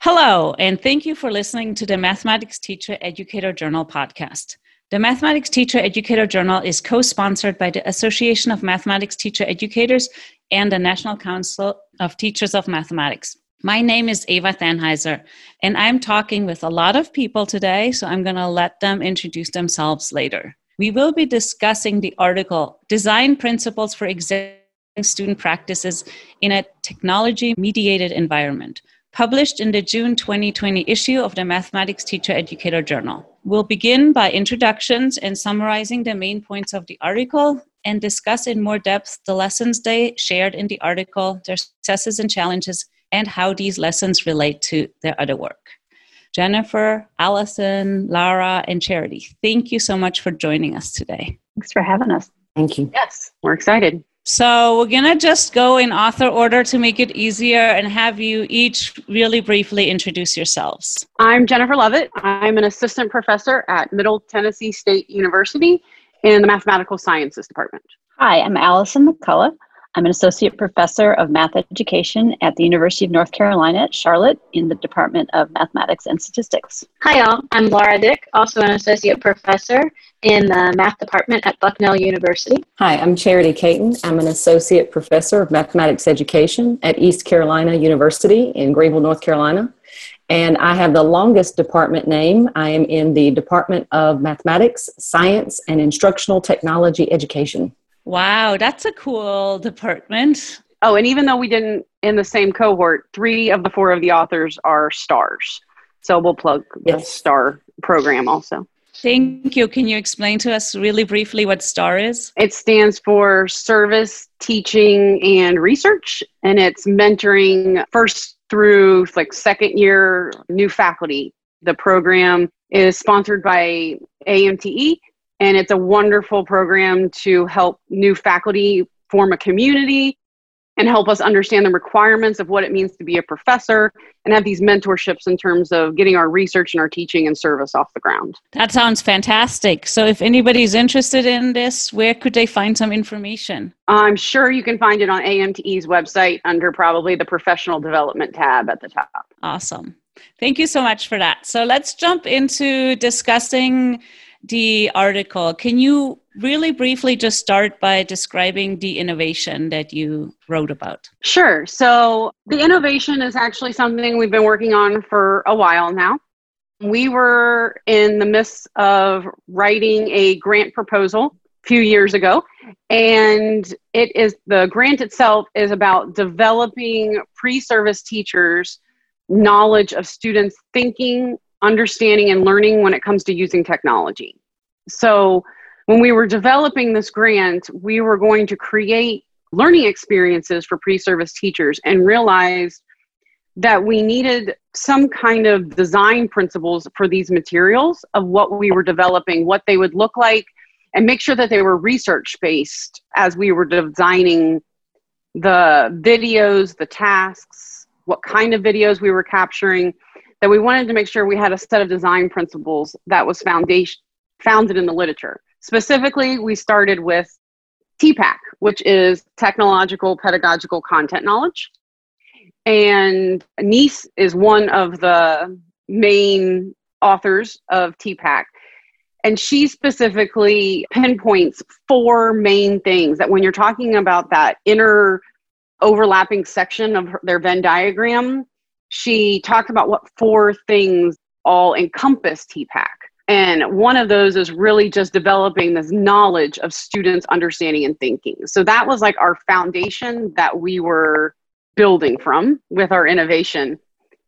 Hello, and thank you for listening to the Mathematics Teacher Educator Journal podcast. The Mathematics Teacher Educator Journal is co-sponsored by the Association of Mathematics Teacher Educators and the National Council of Teachers of Mathematics. My name is Eva Thanheiser, and I'm talking with a lot of people today, so I'm going to let them introduce themselves later. We will be discussing the article, Design Principles for Existing Student Practices in a Technology-Mediated Environment, published in the June 2020 issue of the Mathematics Teacher Educator Journal. We'll begin by introductions and summarizing the main points of the article and discuss in more depth the lessons they shared in the article, their successes and challenges, and how these lessons relate to their other work. Jennifer, Allison, Laura, and Charity, thank you so much for joining us today. Thanks for having us. Thank you. Yes, we're excited. So we're going to just go in author order to make it easier and have you each really briefly introduce yourselves. I'm Jennifer Lovett. I'm an assistant professor at Middle Tennessee State University in the Mathematical Sciences Department. Hi, I'm Allison McCullough. I'm an associate professor of math education at the University of North Carolina at Charlotte in the Department of Mathematics and Statistics. Hi, y'all. I'm Laura Dick, also an associate professor in the math department at Bucknell University. Hi, I'm Charity Caton. I'm an associate professor of mathematics education at East Carolina University in Greenville, North Carolina. And I have the longest department name. I am in the Department of Mathematics, Science, and Instructional Technology Education. Wow, that's a cool department. Oh, and even though we didn't in the same cohort, 3 of the 4 of the authors are STARS. So we'll plug the STAR program also. Thank you. Can you explain to us really briefly what STAR is? It stands for Service, Teaching, and Research, and it's mentoring first through like second year new faculty. The program is sponsored by AMTE. And it's a wonderful program to help new faculty form a community and help us understand the requirements of what it means to be a professor and have these mentorships in terms of getting our research and our teaching and service off the ground. That sounds fantastic. So if anybody's interested in this, where could they find some information? I'm sure you can find it on AMTE's website under probably the professional development tab at the top. Awesome. Thank you so much for that. So let's jump into discussing the article. Can you really briefly just start by describing the innovation that you wrote about? Sure. So the innovation is actually something we've been working on for a while now. We were in the midst of writing a grant proposal a few years ago, and it is the grant itself is about developing pre-service teachers' knowledge of students' thinking, understanding, and learning when it comes to using technology. So when we were developing this grant, we were going to create learning experiences for pre-service teachers and realized that we needed some kind of design principles for these materials of what we were developing, what they would look like, and make sure that they were research-based as we were designing the videos, the tasks, what kind of videos we were capturing, that we wanted to make sure we had a set of design principles that was founded in the literature. Specifically, we started with TPACK, which is Technological Pedagogical Content Knowledge. And Nice is one of the main authors of TPACK. And she specifically pinpoints 4 main things that when you're talking about that inner overlapping section of their Venn diagram, she talked about what 4 things all encompass TPACK. And one of those is really just developing this knowledge of students' understanding and thinking. So that was like our foundation that we were building from with our innovation.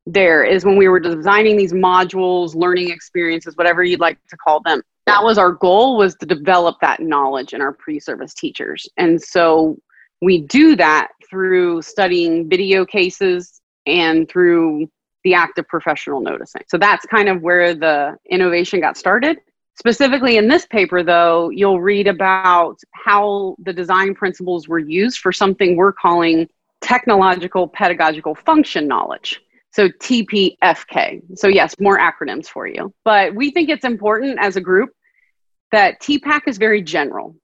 There is when we were designing these modules, learning experiences, whatever you'd like to call them. That was our goal, was to develop that knowledge in our pre-service teachers. And so we do that through studying video cases and through the act of professional noticing. So that's kind of where the innovation got started. Specifically in this paper, though, you'll read about how the design principles were used for something we're calling technological pedagogical function knowledge. So TPFK. So yes, more acronyms for you. But we think it's important as a group that TPACK is very general.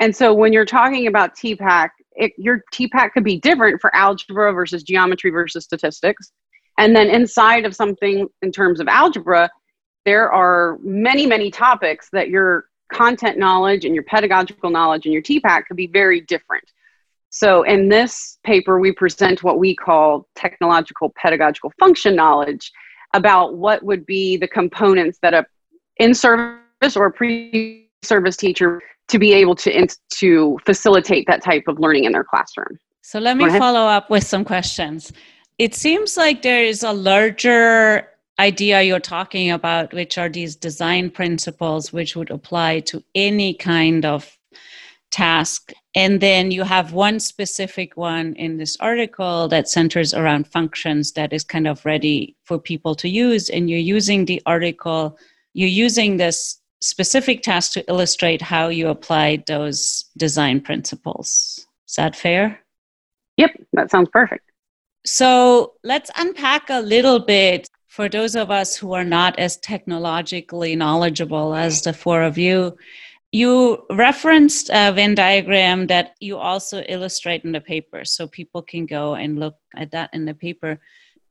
And so when you're talking about TPACK, your TPACK could be different for algebra versus geometry versus statistics. And then inside of something in terms of algebra, there are many, many topics that your content knowledge and your pedagogical knowledge and your TPACK could be very different. So in this paper, we present what we call technological pedagogical function knowledge about what would be the components that a in-service or pre-service teacher to be able to facilitate that type of learning in their classroom. So let me follow up with some questions. It seems like there is a larger idea you're talking about, which are these design principles, which would apply to any kind of task. And then you have one specific one in this article that centers around functions that is kind of ready for people to use. And you're using the article, you're using this specific task to illustrate how you applied those design principles. Is that fair? Yep, that sounds perfect. So let's unpack a little bit for those of us who are not as technologically knowledgeable as the four of you. You referenced a Venn diagram that you also illustrate in the paper, so people can go and look at that in the paper.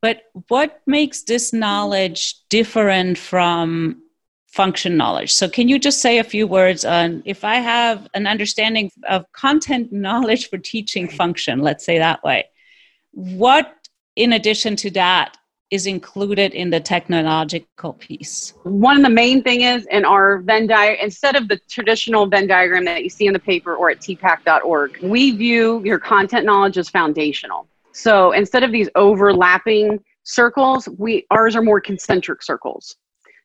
But what makes this knowledge different from function knowledge? So can you just say a few words on, if I have an understanding of content knowledge for teaching function, let's say that way, what, in addition to that, is included in the technological piece? One of the main thing is in our Venn diagram, instead of the traditional Venn diagram that you see in the paper or at tpack.org, we view your content knowledge as foundational. So instead of these overlapping circles, ours are more concentric circles.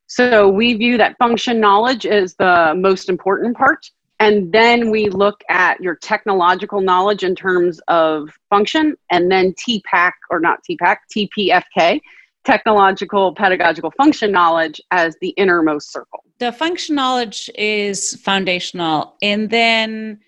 So we view that function knowledge as the most important part. And then we look at your technological knowledge in terms of function, and then TPFK, technological pedagogical function knowledge, as the innermost circle. The function knowledge is foundational. And then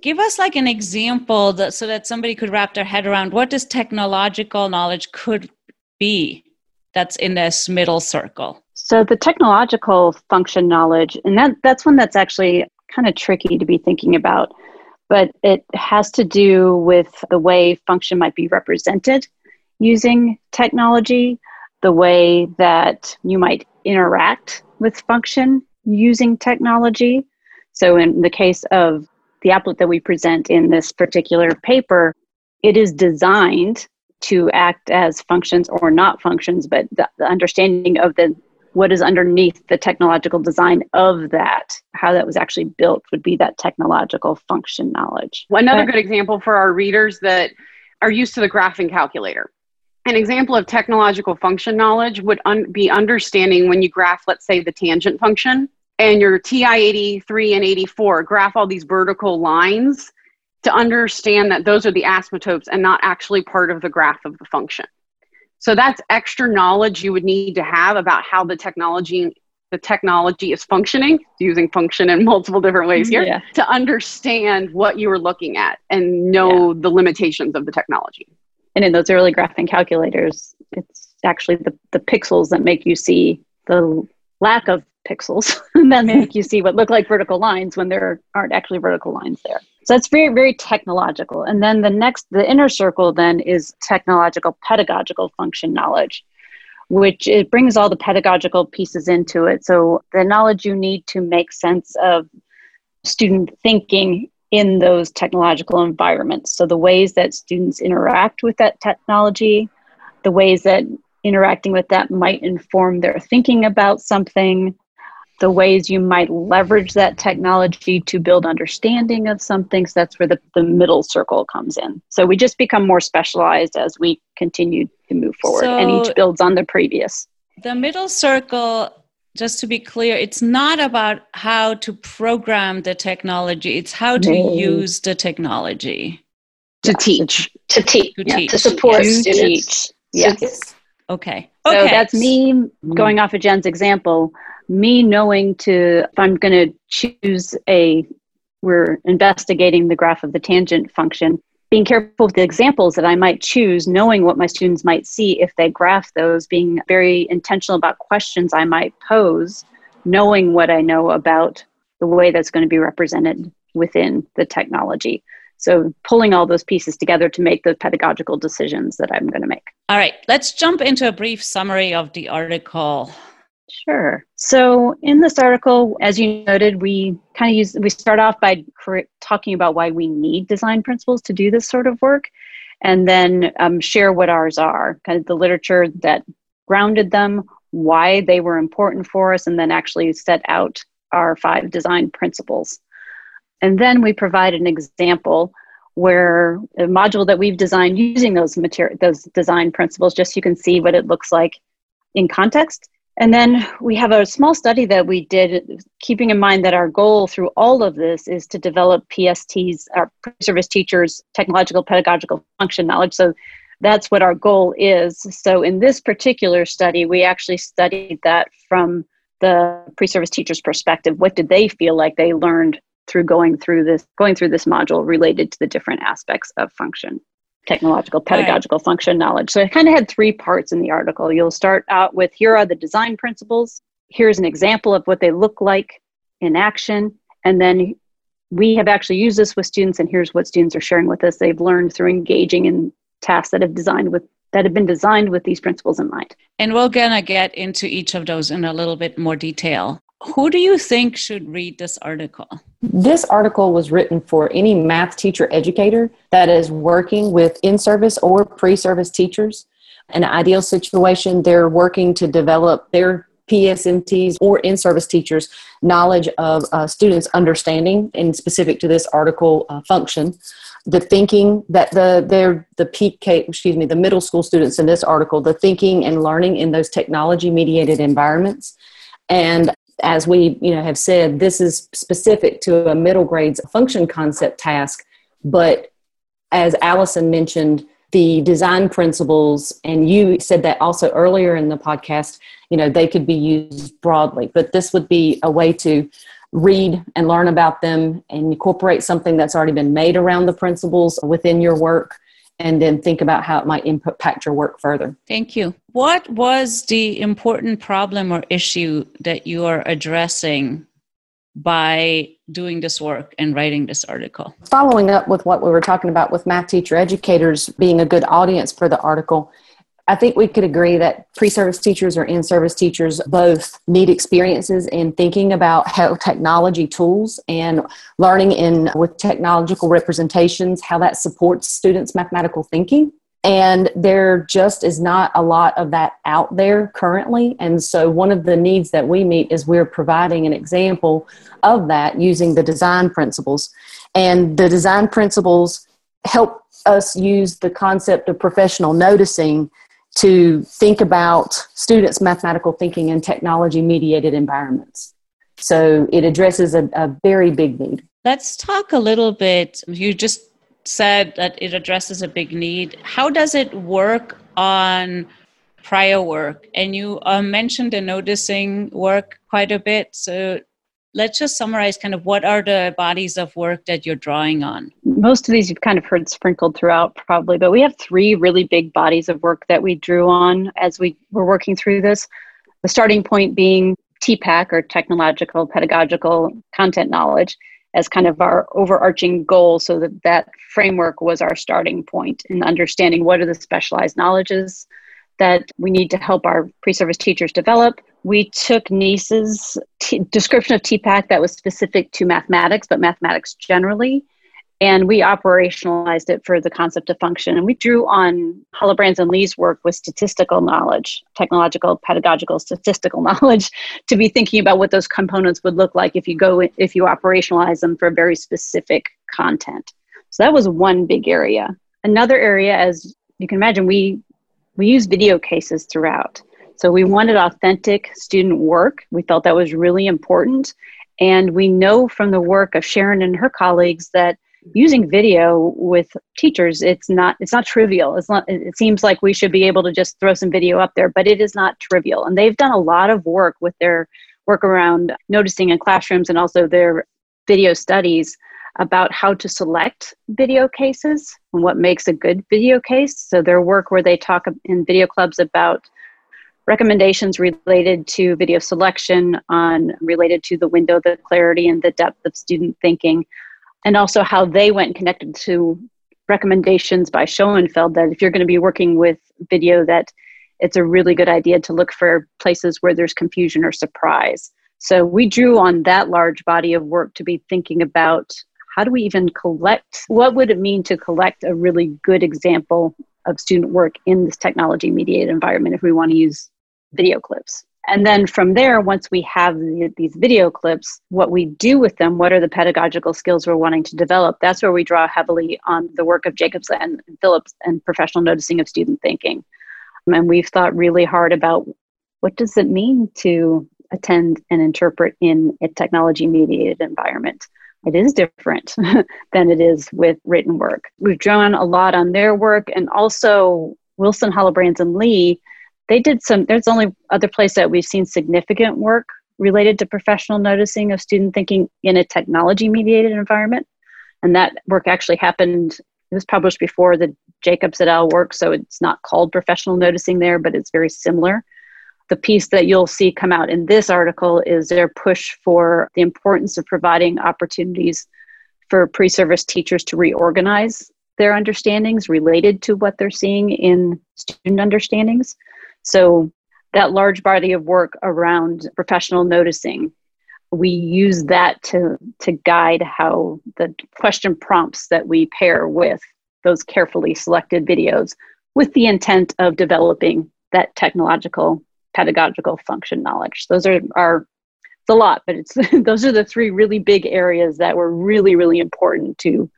give us like an example that, so that somebody could wrap their head around what this technological knowledge could be that's in this middle circle. So the technological function knowledge, and that's one that's actually kind of tricky to be thinking about, but it has to do with the way function might be represented using technology, the way that you might interact with function using technology. So in the case of the applet that we present in this particular paper, it is designed to act as functions or not functions, but the understanding of what is underneath the technological design of that, how that was actually built, would be that technological function knowledge. Well, another good example for our readers that are used to the graphing calculator. An example of technological function knowledge would be understanding when you graph, let's say, the tangent function, and your TI-83 and 84 graph all these vertical lines, to understand that those are the asymptotes and not actually part of the graph of the function. So that's extra knowledge you would need to have about how the technology is functioning, using function in multiple different ways here, to understand what you were looking at and know the limitations of the technology. And in those early graphing calculators, it's actually the pixels that make you see the lack of pixels that make you see what look like vertical lines when there aren't actually vertical lines there. So that's very, very technological. And then the inner circle then is technological pedagogical function knowledge, which it brings all the pedagogical pieces into it. So the knowledge you need to make sense of student thinking in those technological environments. So the ways that students interact with that technology, the ways that interacting with that might inform their thinking about something, the ways you might leverage that technology to build understanding of something. So that's where the middle circle comes in. So we just become more specialized as we continue to move forward, so, and each builds on the previous. The middle circle, just to be clear, it's not about how to program the technology. It's how to use the technology. To teach. To support students. Yes. Okay. So that's me going off of Jen's example. Me knowing to, if I'm going to choose we're investigating the graph of the tangent function, being careful with the examples that I might choose, knowing what my students might see if they graph those, being very intentional about questions I might pose, knowing what I know about the way that's going to be represented within the technology. So pulling all those pieces together to make the pedagogical decisions that I'm going to make. All right, let's jump into a brief summary of the article. Sure. So in this article, as you noted, we start off by talking about why we need design principles to do this sort of work, and then share what ours are, kind of the literature that grounded them, why they were important for us, and then actually set out our 5 design principles. And then we provide an example where a module that we've designed using those design principles, just so you can see what it looks like in context. And then we have a small study that we did, keeping in mind that our goal through all of this is to develop PSTs, our pre-service teachers' technological, pedagogical function knowledge. So that's what our goal is. So in this particular study, we actually studied that from the pre-service teachers' perspective. What did they feel like they learned through going through this module related to the different aspects of function, technological, pedagogical function knowledge. So I kind of had 3 parts in the article. You'll start out with, here are the design principles. Here's an example of what they look like in action. And then we have actually used this with students, and here's what students are sharing with us they've learned through engaging in tasks that have been designed with these principles in mind. And we're going to get into each of those in a little bit more detail. Who do you think should read this article? This article was written for any math teacher educator that is working with in-service or pre-service teachers. In an ideal situation, they're working to develop their PSMTs or in-service teachers' knowledge of students' understanding, and specific to this article, function. The thinking that the middle school students in this article, the thinking and learning in those technology-mediated environments. And as we have said, this is specific to a middle grade's function concept task, but as Allison mentioned, the design principles, and you said that also earlier in the podcast, they could be used broadly, but this would be a way to read and learn about them and incorporate something that's already been made around the principles within your work, and then think about how it might impact your work further. Thank you. What was the important problem or issue that you are addressing by doing this work and writing this article? Following up with what we were talking about with math teacher educators being a good audience for the article, I think we could agree that pre-service teachers or in-service teachers both need experiences in thinking about how technology tools and learning with technological representations, how that supports students' mathematical thinking. And there just is not a lot of that out there currently. And so one of the needs that we meet is we're providing an example of that using the design principles. And the design principles help us use the concept of professional noticing to think about students' mathematical thinking in technology-mediated environments. So it addresses a very big need. Let's talk a little bit. You just said that it addresses a big need. How does it work on prior work? And you mentioned the noticing work quite a bit. So let's just summarize kind of what are the bodies of work that you're drawing on. Most of these you've kind of heard sprinkled throughout probably, but we have 3 really big bodies of work that we drew on as we were working through this. The starting point being TPACK, or technological, pedagogical content knowledge, as kind of our overarching goal, so that framework was our starting point in understanding what are the specialized knowledges that we need to help our pre-service teachers develop. We took NEES's description of TPACK that was specific to mathematics, but mathematics generally, and we operationalized it for the concept of function. And we drew on Hollebrands and Lee's work with statistical knowledge, technological, pedagogical, statistical knowledge, to be thinking about what those components would look like if you operationalize them for very specific content. So that was one big area. Another area, as you can imagine, we use video cases throughout. So we wanted authentic student work. We felt that was really important. And we know from the work of Sharon and her colleagues that using video with teachers, it's not trivial. It seems like we should be able to just throw some video up there, but it is not trivial. And they've done a lot of work with their work around noticing in classrooms and also their video studies about how to select video cases and what makes a good video case. So their work where they talk in video clubs about recommendations related to video selection related to the window, the clarity, and the depth of student thinking. and also how they went and connected to recommendations by Schoenfeld that if you're going to be working with video, that it's a really good idea to look for places where there's confusion or surprise. So we drew on that large body of work to be thinking about how do we even collect, what would it mean to collect a really good example of student work in this technology-mediated environment if we want to use video clips. And then from there, once we have these video clips, what we do with them, what are the pedagogical skills we're wanting to develop? That's where we draw heavily on the work of Jacobs and Phillips and professional noticing of student thinking. And we've thought really hard about what does it mean to attend and interpret in a technology-mediated environment? It is different than it is with written work. We've drawn a lot on their work, and also Wilson, Hollebrands, and Lee, they did some, there's the only other place that we've seen significant work related to professional noticing of student thinking in a technology-mediated environment. And that work actually happened, it was published before the Jacobs et al. Work, so it's not called professional noticing there, but it's very similar. The piece that you'll see come out in this article is their push for the importance of providing opportunities for pre-service teachers to reorganize their understandings related to what they're seeing in student understandings. So that large body of work around professional noticing, we use that to guide how the question prompts that we pair with those carefully selected videos with the intent of developing that technological, pedagogical function knowledge. Those are it's a lot, but it's those are the three really big areas that were really, really important to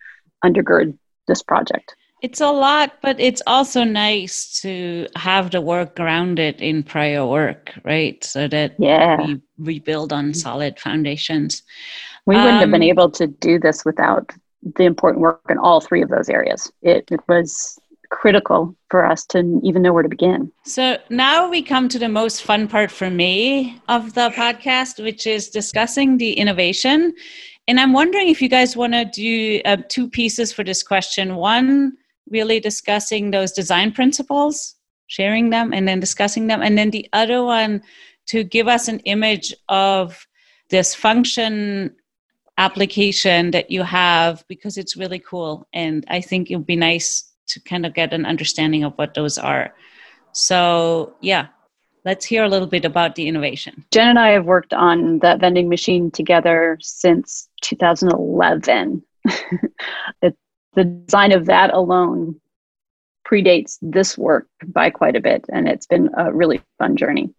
undergird this project. It's a lot, but it's also nice to have the work grounded in prior work, right? So that we rebuild on solid foundations. We wouldn't have been able to do this without the important work in all three of those areas. It was critical for us to even know where to begin. So now we come to the most fun part for me of the podcast, which is discussing the innovation. And I'm wondering if you guys want to do two pieces for this question. One, really discussing those design principles, sharing them, and then discussing them. And then the other one, to give us an image of this function application that you have, because it's really cool. And I think it would be nice to kind of get an understanding of what those are. So let's hear a little bit about the innovation. Jen and I have worked on that vending machine together since 2011. The design of that alone predates this work by quite a bit, and it's been a really fun journey.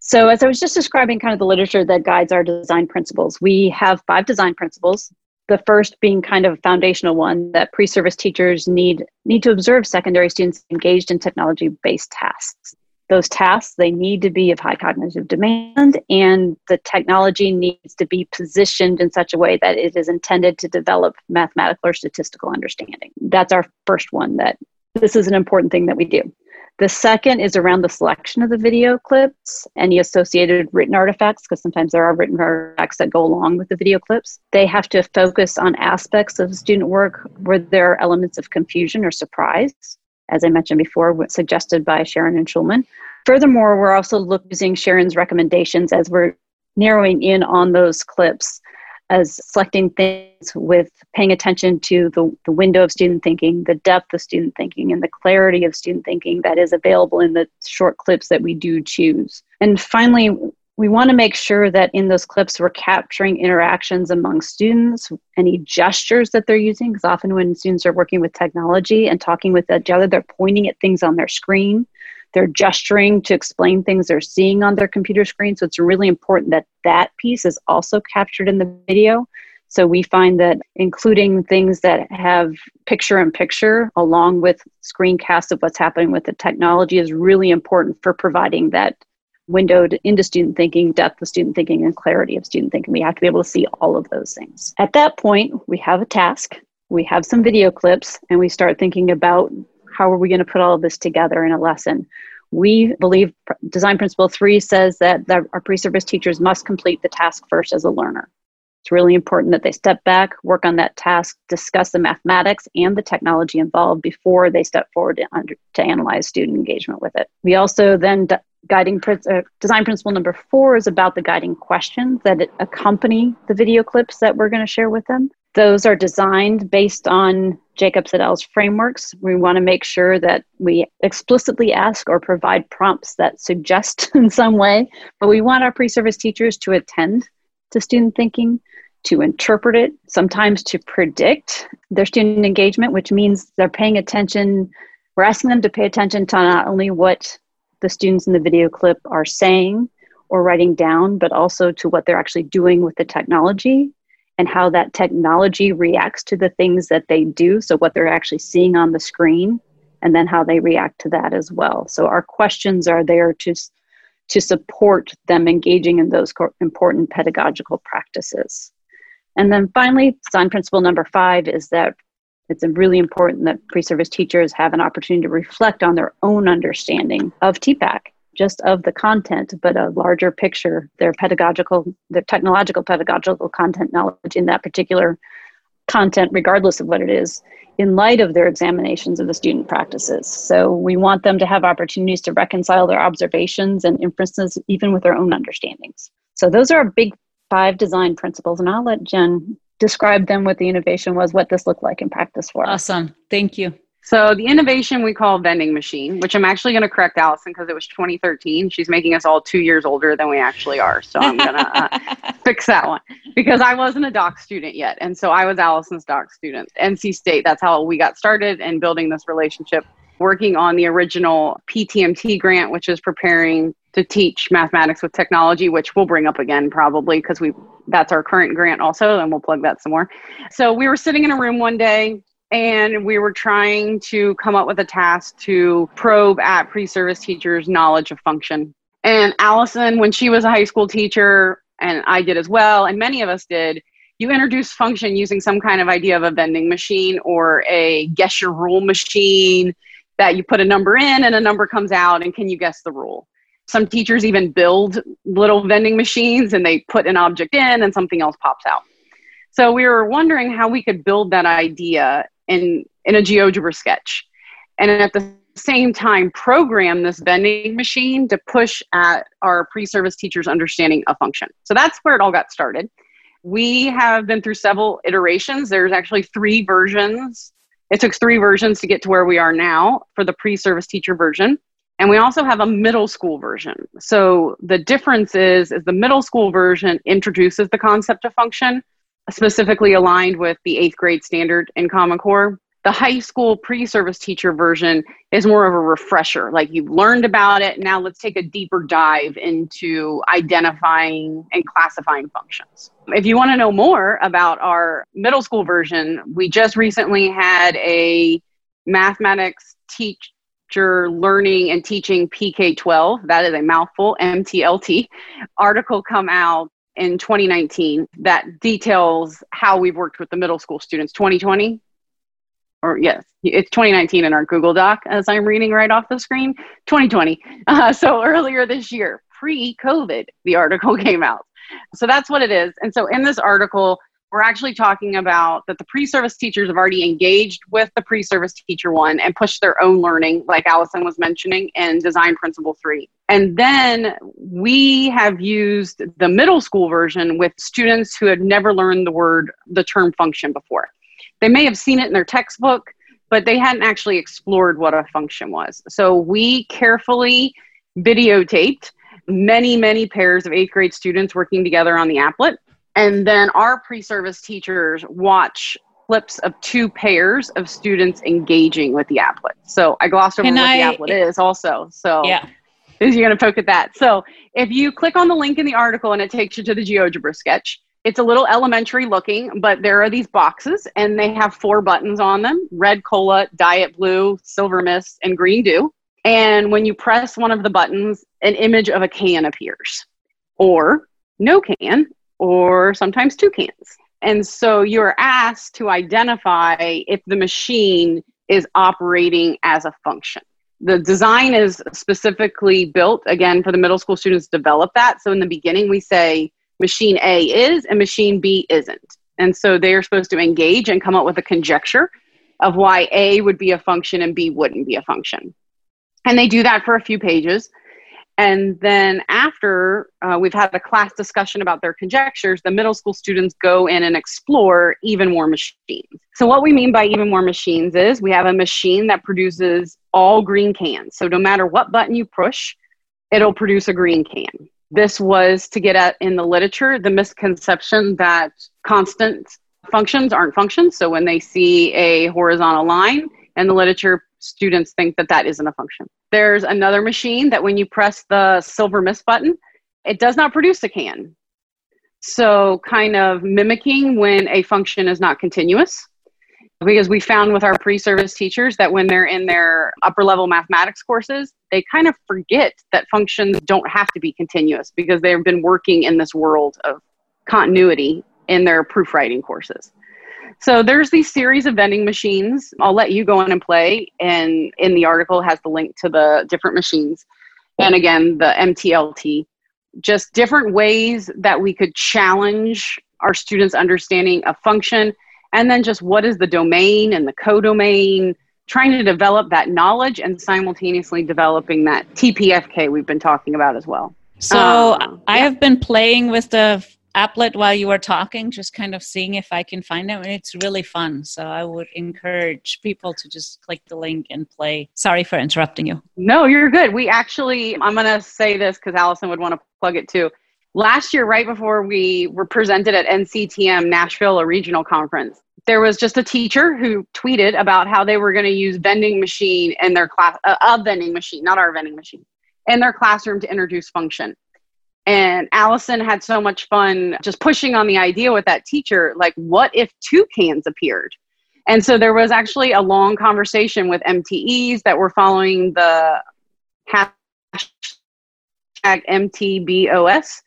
So as I was just describing kind of the literature that guides our design principles, we have 5 design principles. The first being kind of a foundational one, that pre-service teachers need to observe secondary students engaged in technology-based tasks. Those tasks, they need to be of high cognitive demand, and the technology needs to be positioned in such a way that it is intended to develop mathematical or statistical understanding. That's our first one, that this is an important thing that we do. The second is around the selection of the video clips, any associated written artifacts, because sometimes there are written artifacts that go along with the video clips. They have to focus on aspects of student work where there are elements of confusion or surprise, as I mentioned before, what's suggested by Sharon and Schulman. Furthermore, we're also using Sharon's recommendations as we're narrowing in on those clips, as selecting things with paying attention to the window of student thinking, the depth of student thinking, and the clarity of student thinking that is available in the short clips that we do choose. And finally, we want to make sure that in those clips we're capturing interactions among students, any gestures that they're using, because often when students are working with technology and talking with each other, they're pointing at things on their screen. They're gesturing to explain things they're seeing on their computer screen. So it's really important that that piece is also captured in the video. So we find that including things that have picture-in-picture along with screencasts of what's happening with the technology is really important for providing that window into student thinking, depth of student thinking, and clarity of student thinking. We have to be able to see all of those things. At that point, we have a task, we have some video clips, and we start thinking about how are we going to put all of this together in a lesson? We believe design principle 3 says that our pre-service teachers must complete the task first as a learner. It's really important that they step back, work on that task, discuss the mathematics and the technology involved before they step forward to analyze student engagement with it. We also then, design principle number 4 is about the guiding questions that accompany the video clips that we're going to share with them. Those are designed based on Jacobs et al.'s frameworks. We want to make sure that we explicitly ask or provide prompts that suggest in some way, but we want our pre-service teachers to attend to student thinking, to interpret it, sometimes to predict their student engagement, which means they're paying attention. We're asking them to pay attention to not only what the students in the video clip are saying or writing down, but also to what they're actually doing with the technology and how that technology reacts to the things that they do. So what they're actually seeing on the screen and then how they react to that as well. So our questions are there to support them engaging in those important pedagogical practices. And then finally, design principle number 5 is that it's really important that pre-service teachers have an opportunity to reflect on their own understanding of TPACK, just of the content, but a larger picture, their pedagogical, their technological pedagogical content knowledge in that particular content, regardless of what it is, in light of their examinations of the student practices. So we want them to have opportunities to reconcile their observations and inferences, even with their own understandings. So those are our big 5 design principles, and I'll let Jen describe them, what the innovation was, what this looked like in practice for us. Awesome. Thank you. So the innovation we call vending machine, which I'm actually going to correct Allison because it was 2013. She's making us all 2 years older than we actually are. So I'm going to fix that one because I wasn't a doc student yet. And so I was Allison's doc student. NC State, that's how we got started in building this relationship, working on the original PTMT grant, which is preparing to teach mathematics with technology, which we'll bring up again probably because that's our current grant also, and we'll plug that some more. So we were sitting in a room one day, and we were trying to come up with a task to probe at pre-service teachers' knowledge of function. And Allison, when she was a high school teacher, and I did as well, and many of us did, you introduce function using some kind of idea of a vending machine or a guess your rule machine that you put a number in and a number comes out, and can you guess the rule? Some teachers even build little vending machines and they put an object in and something else pops out. So we were wondering how we could build that idea in a GeoGebra sketch. And at the same time, program this vending machine to push at our pre-service teachers' understanding of function. So that's where it all got started. We have been through several iterations. There's actually 3 versions. It took 3 versions to get to where we are now for the pre-service teacher version. And we also have a middle school version. So the difference is the middle school version introduces the concept of function, specifically aligned with the 8th grade standard in Common Core. The high school pre-service teacher version is more of a refresher, like you've learned about it, now let's take a deeper dive into identifying and classifying functions. If you want to know more about our middle school version, we just recently had a mathematics teacher learning and teaching PK-12, that is a mouthful, MTLT, article come out in 2019 that details how we've worked with the middle school students. 2020, or yes, it's 2019 in our Google Doc as I'm reading right off the screen, 2020. So earlier this year, pre-COVID, the article came out. So that's what it is. And so in this article, we're actually talking about that the pre-service teachers have already engaged with the pre-service teacher one and pushed their own learning, like Allison was mentioning, in design principle 3. And then we have used the middle school version with students who had never learned the term function before. They may have seen it in their textbook, but they hadn't actually explored what a function was. So we carefully videotaped many, many pairs of 8th grade students working together on the applet. And then our pre-service teachers watch clips of 2 pairs of students engaging with the applet. So I glossed over what the applet is also. So yeah, you're going to poke at that. So if you click on the link in the article and it takes you to the GeoGebra sketch, it's a little elementary looking, but there are these boxes and they have 4 buttons on them: red cola, diet blue, silver mist, and green dew. And when you press one of the buttons, an image of a can appears, or no can, or sometimes 2 cans. And so you're asked to identify if the machine is operating as a function. The design is specifically built, again, for the middle school students to develop that. So in the beginning, we say machine A is and machine B isn't. And so they are supposed to engage and come up with a conjecture of why A would be a function and B wouldn't be a function. And they do that for a few pages. And then after we've had a class discussion about their conjectures, the middle school students go in and explore even more machines. So what we mean by even more machines is we have a machine that produces all green cans. So no matter what button you push, it'll produce a green can. This was to get at, in the literature, the misconception that constant functions aren't functions. So when they see a horizontal line in the literature, students think that that isn't a function. There's another machine that when you press the silver miss button, it does not produce a can. So kind of mimicking when a function is not continuous, because we found with our pre-service teachers that when they're in their upper level mathematics courses, they kind of forget that functions don't have to be continuous because they've been working in this world of continuity in their proofwriting courses. So there's these series of vending machines. I'll let you go in and play. And in the article has the link to the different machines. And again, the MTLT, just different ways that we could challenge our students' understanding of function. And then just what is the domain and the codomain, trying to develop that knowledge and simultaneously developing that TPFK we've been talking about as well. So I have been playing with the applet while you were talking, just kind of seeing if I can find them. And it's really fun. So I would encourage people to just click the link and play. Sorry for interrupting you. No, you're good. We actually, I'm going to say this because Allison would want to plug it too. Last year, right before we were presented at NCTM Nashville, a regional conference, there was just a teacher who tweeted about how they were going to use vending machine in their class, a vending machine, not our vending machine, in their classroom to introduce function. And Allison had so much fun just pushing on the idea with that teacher, like, what if two cans appeared? And so there was actually a long conversation with MTEs that were following the hashtag MTBOS,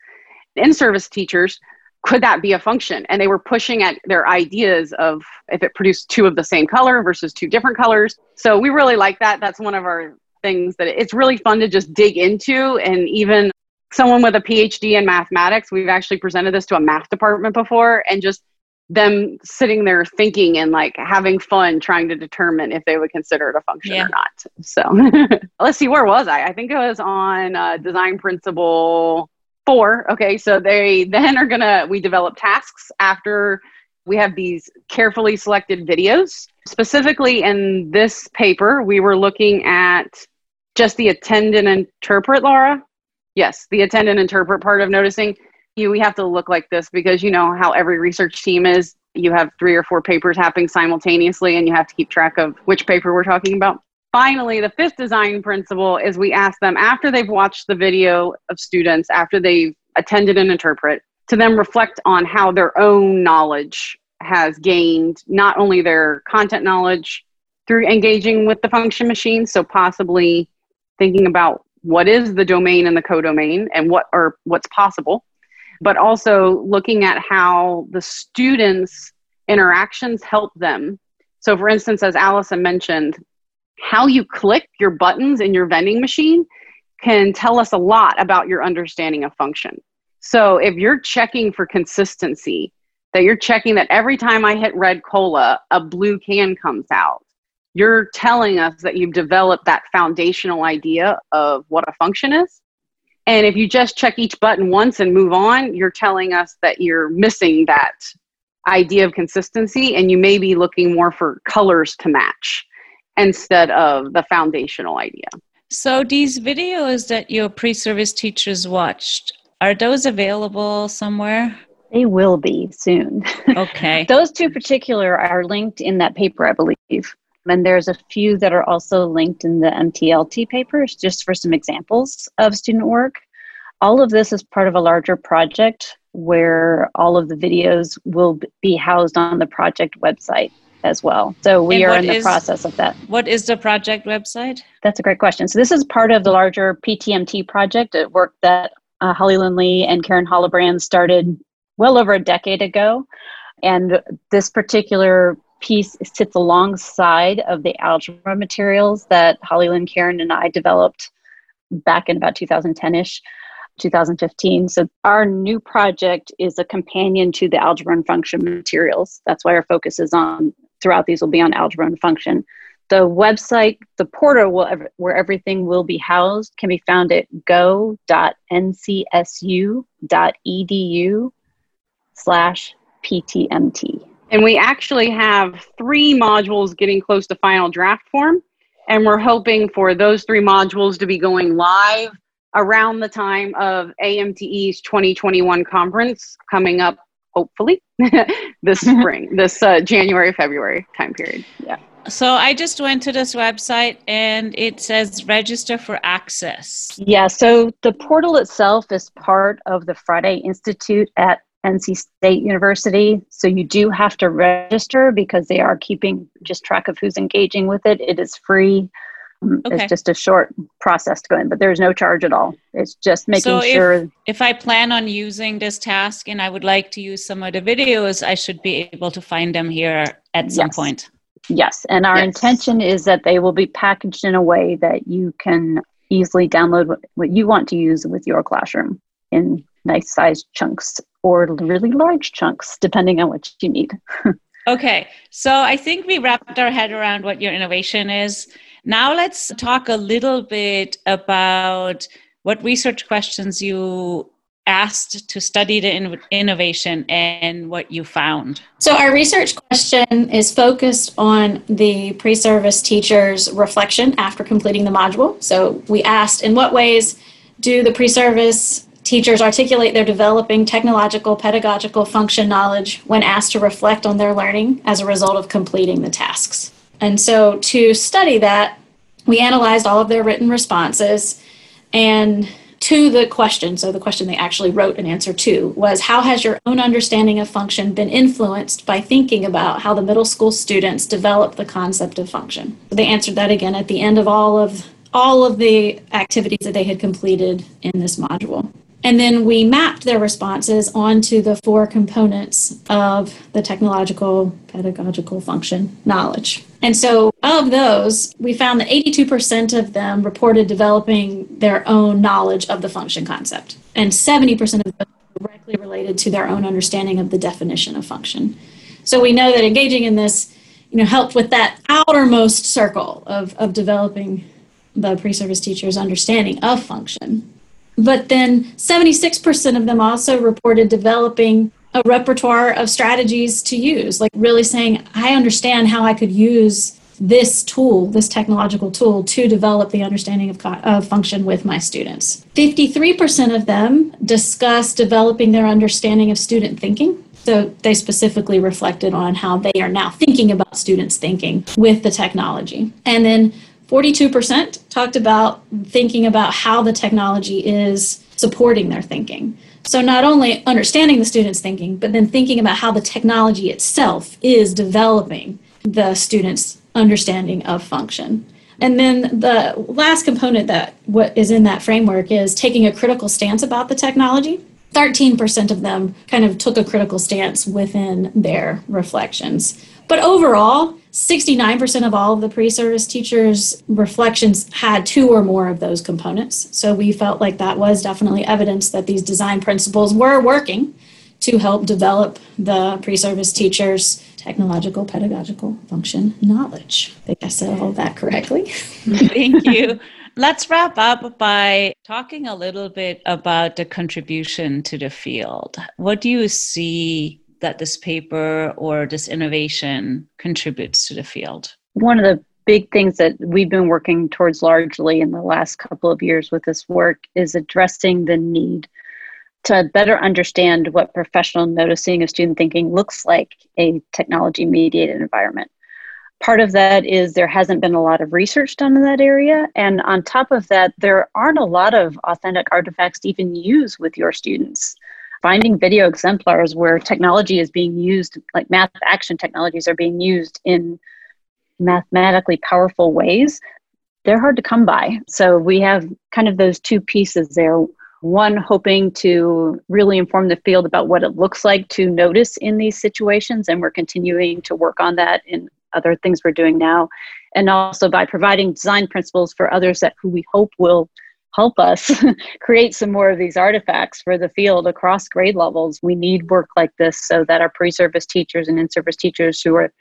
in-service teachers, could that be a function? And they were pushing at their ideas of if it produced two of the same color versus two different colors. So we really like that. That's one of our things that it's really fun to just dig into. And even someone with a PhD in mathematics, we've actually presented this to a math department before, and just them sitting there thinking and like having fun trying to determine if they would consider it a function or not. So let's see, where was I? I think it was on design principle 4. Okay. So they then are we develop tasks after we have these carefully selected videos. Specifically in this paper, we were looking at just the attend and interpret, Laura. Yes. The attend and interpret part of noticing. We have to look like this because you know how every research team is. You have 3 or 4 papers happening simultaneously and you have to keep track of which paper we're talking about. Finally, the 5th design principle is we ask them after they've watched the video of students, after they've attended and interpret, to then reflect on how their own knowledge has gained not only their content knowledge through engaging with the function machine, so possibly thinking about what is the domain and the codomain and what's possible, but also looking at how the students' interactions help them. So for instance, as Allison mentioned, how you click your buttons in your vending machine can tell us a lot about your understanding of function. So if you're checking for consistency, that you're checking that every time I hit red cola, a blue can comes out, you're telling us that you've developed that foundational idea of what a function is. And if you just check each button once and move on, you're telling us that you're missing that idea of consistency and you may be looking more for colors to match instead of the foundational idea. So these videos that your pre-service teachers watched, are those available somewhere? They will be soon. Okay. Those two particular are linked in that paper, I believe. And there's a few that are also linked in the MTLT papers, just for some examples of student work. All of this is part of a larger project where all of the videos will be housed on the project website as well. So we are in the process of that. What is the project website? That's a great question. So this is part of the larger PTMT project, at work that Holly Lindley and Karen Hollebrands started well over a decade ago. And this particular piece sits alongside of the algebra materials that Holly Lynn, Karen, and I developed back in about 2010-ish, 2015. So our new project is a companion to the algebra and function materials. That's why our focus is on throughout these will be on algebra and function. The website, the portal where everything will be housed, can be found at go.ncsu.edu/PTMT. And we actually have 3 modules getting close to final draft form, and we're hoping for those 3 modules to be going live around the time of AMTE's 2021 conference coming up, hopefully, this spring, this January, February time period. Yeah. So I just went to this website and it says register for access. Yeah, so the portal itself is part of the Friday Institute at NC State University. So you do have to register because they are keeping just track of who's engaging with it. It is free. Okay. It's just a short process to go in, but there's no charge at all. It's just making sure. If I plan on using this task and I would like to use some of the videos, I should be able to find them here at some point. Yes, and our intention is that they will be packaged in a way that you can easily download what you want to use with your classroom in nice sized chunks or really large chunks, depending on what you need. Okay, so I think we wrapped our head around what your innovation is. Now let's talk a little bit about what research questions you asked to study the innovation and what you found. So our research question is focused on the pre-service teacher's reflection after completing the module. So we asked, in what ways do the pre-service teachers articulate their developing technological, pedagogical function knowledge when asked to reflect on their learning as a result of completing the tasks? And so to study that, we analyzed all of their written responses and to the question. So the question they actually wrote an answer to was, how has your own understanding of function been influenced by thinking about how the middle school students develop the concept of function? They answered that again at the end of all of the activities that they had completed in this module. And then we mapped their responses onto the 4 components of the technological, pedagogical function knowledge. And so of those, we found that 82% of them reported developing their own knowledge of the function concept. And 70% of them directly related to their own understanding of the definition of function. So we know that engaging in this, helped with that outermost circle of developing the pre-service teacher's understanding of function. But then 76% of them also reported developing a repertoire of strategies to use, like really saying, I understand how I could use this tool, this technological tool, to develop the understanding of function with my students. 53% of them discussed developing their understanding of student thinking. So they specifically reflected on how they are now thinking about students' thinking with the technology. And then 42% talked about thinking about how the technology is supporting their thinking. So not only understanding the students' thinking, but then thinking about how the technology itself is developing the students' understanding of function. And then the last component that what is in that framework is taking a critical stance about the technology. 13% of them kind of took a critical stance within their reflections. But overall, 69% of all of the pre-service teachers' reflections had 2 or more of those components. So we felt like that was definitely evidence that these design principles were working to help develop the pre-service teachers' technological, pedagogical function knowledge. I think I said all that correctly. Thank you. Let's wrap up by talking a little bit about the contribution to the field. What do you see that this paper or this innovation contributes to the field? One of the big things that we've been working towards largely in the last couple of years with this work is addressing the need to better understand what professional noticing of student thinking looks like a technology-mediated environment. Part of that is there hasn't been a lot of research done in that area. And on top of that, there aren't a lot of authentic artifacts to even use with your students. Finding video exemplars where technology is being used, like math action technologies are being used in mathematically powerful ways, they're hard to come by. So we have kind of those 2 pieces there. One, hoping to really inform the field about what it looks like to notice in these situations, and we're continuing to work on that in other things we're doing now. And also by providing design principles for others who we hope will help us create some more of these artifacts for the field across grade levels. We need work like this so that our pre-service teachers and in-service teachers who are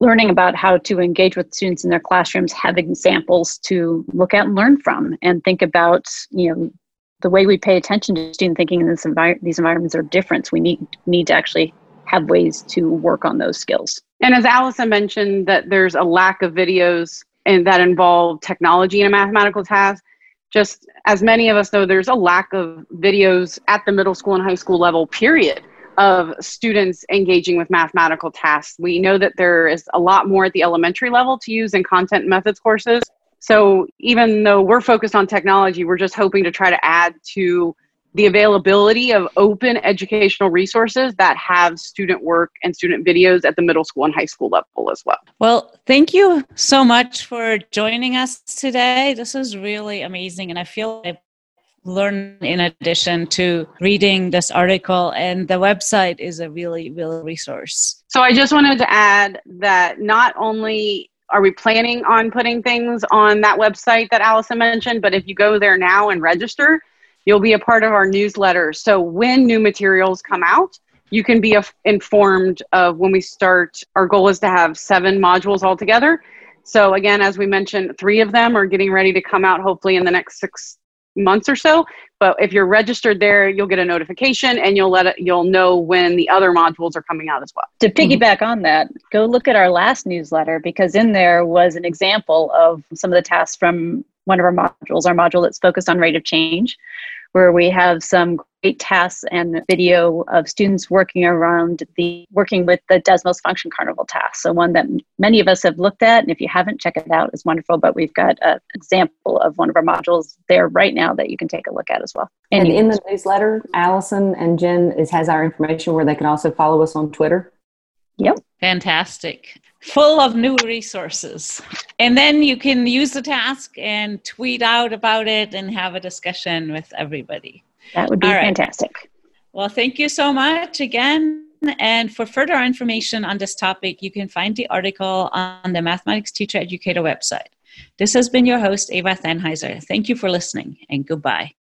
learning about how to engage with students in their classrooms, having samples to look at and learn from, and think about, you know, the way we pay attention to student thinking in this these environments are different. We need to actually have ways to work on those skills. And as Allison mentioned, that there's a lack of videos and that involve technology in a mathematical task. Just as many of us know, there's a lack of videos at the middle school and high school level, period, of students engaging with mathematical tasks. We know that there is a lot more at the elementary level to use in content and methods courses. So even though we're focused on technology, we're just hoping to try to add to the availability of open educational resources that have student work and student videos at the middle school and high school level as well. Well, thank you so much for joining us today. This is really amazing. And I feel I've learned in addition to reading this article, and the website is a really, really resource. So I just wanted to add that not only are we planning on putting things on that website that Allison mentioned, but if you go there now and register, you'll be a part of our newsletter. So when new materials come out, you can be informed of when we start. Our goal is to have 7 modules altogether. So again, as we mentioned, 3 of them are getting ready to come out hopefully in the next 6 months or so. But if you're registered there, you'll get a notification and you'll know when the other modules are coming out as well. To piggyback on that, go look at our last newsletter, because in there was an example of some of the tasks from one of our modules, our module that's focused on rate of change, where we have some great tasks and video of students working with the Desmos Function Carnival task. So one that many of us have looked at, and if you haven't, check it out. It's wonderful, but we've got an example of one of our modules there right now that you can take a look at as well. And in the newsletter, Allison and Jen has our information where they can also follow us on Twitter. Yep. Fantastic. Full of new resources. And then you can use the task and tweet out about it and have a discussion with everybody. That would be fantastic. Well, thank you so much again. And for further information on this topic, you can find the article on the Mathematics Teacher Educator website. This has been your host, Eva Thanheiser. Thank you for listening, and goodbye.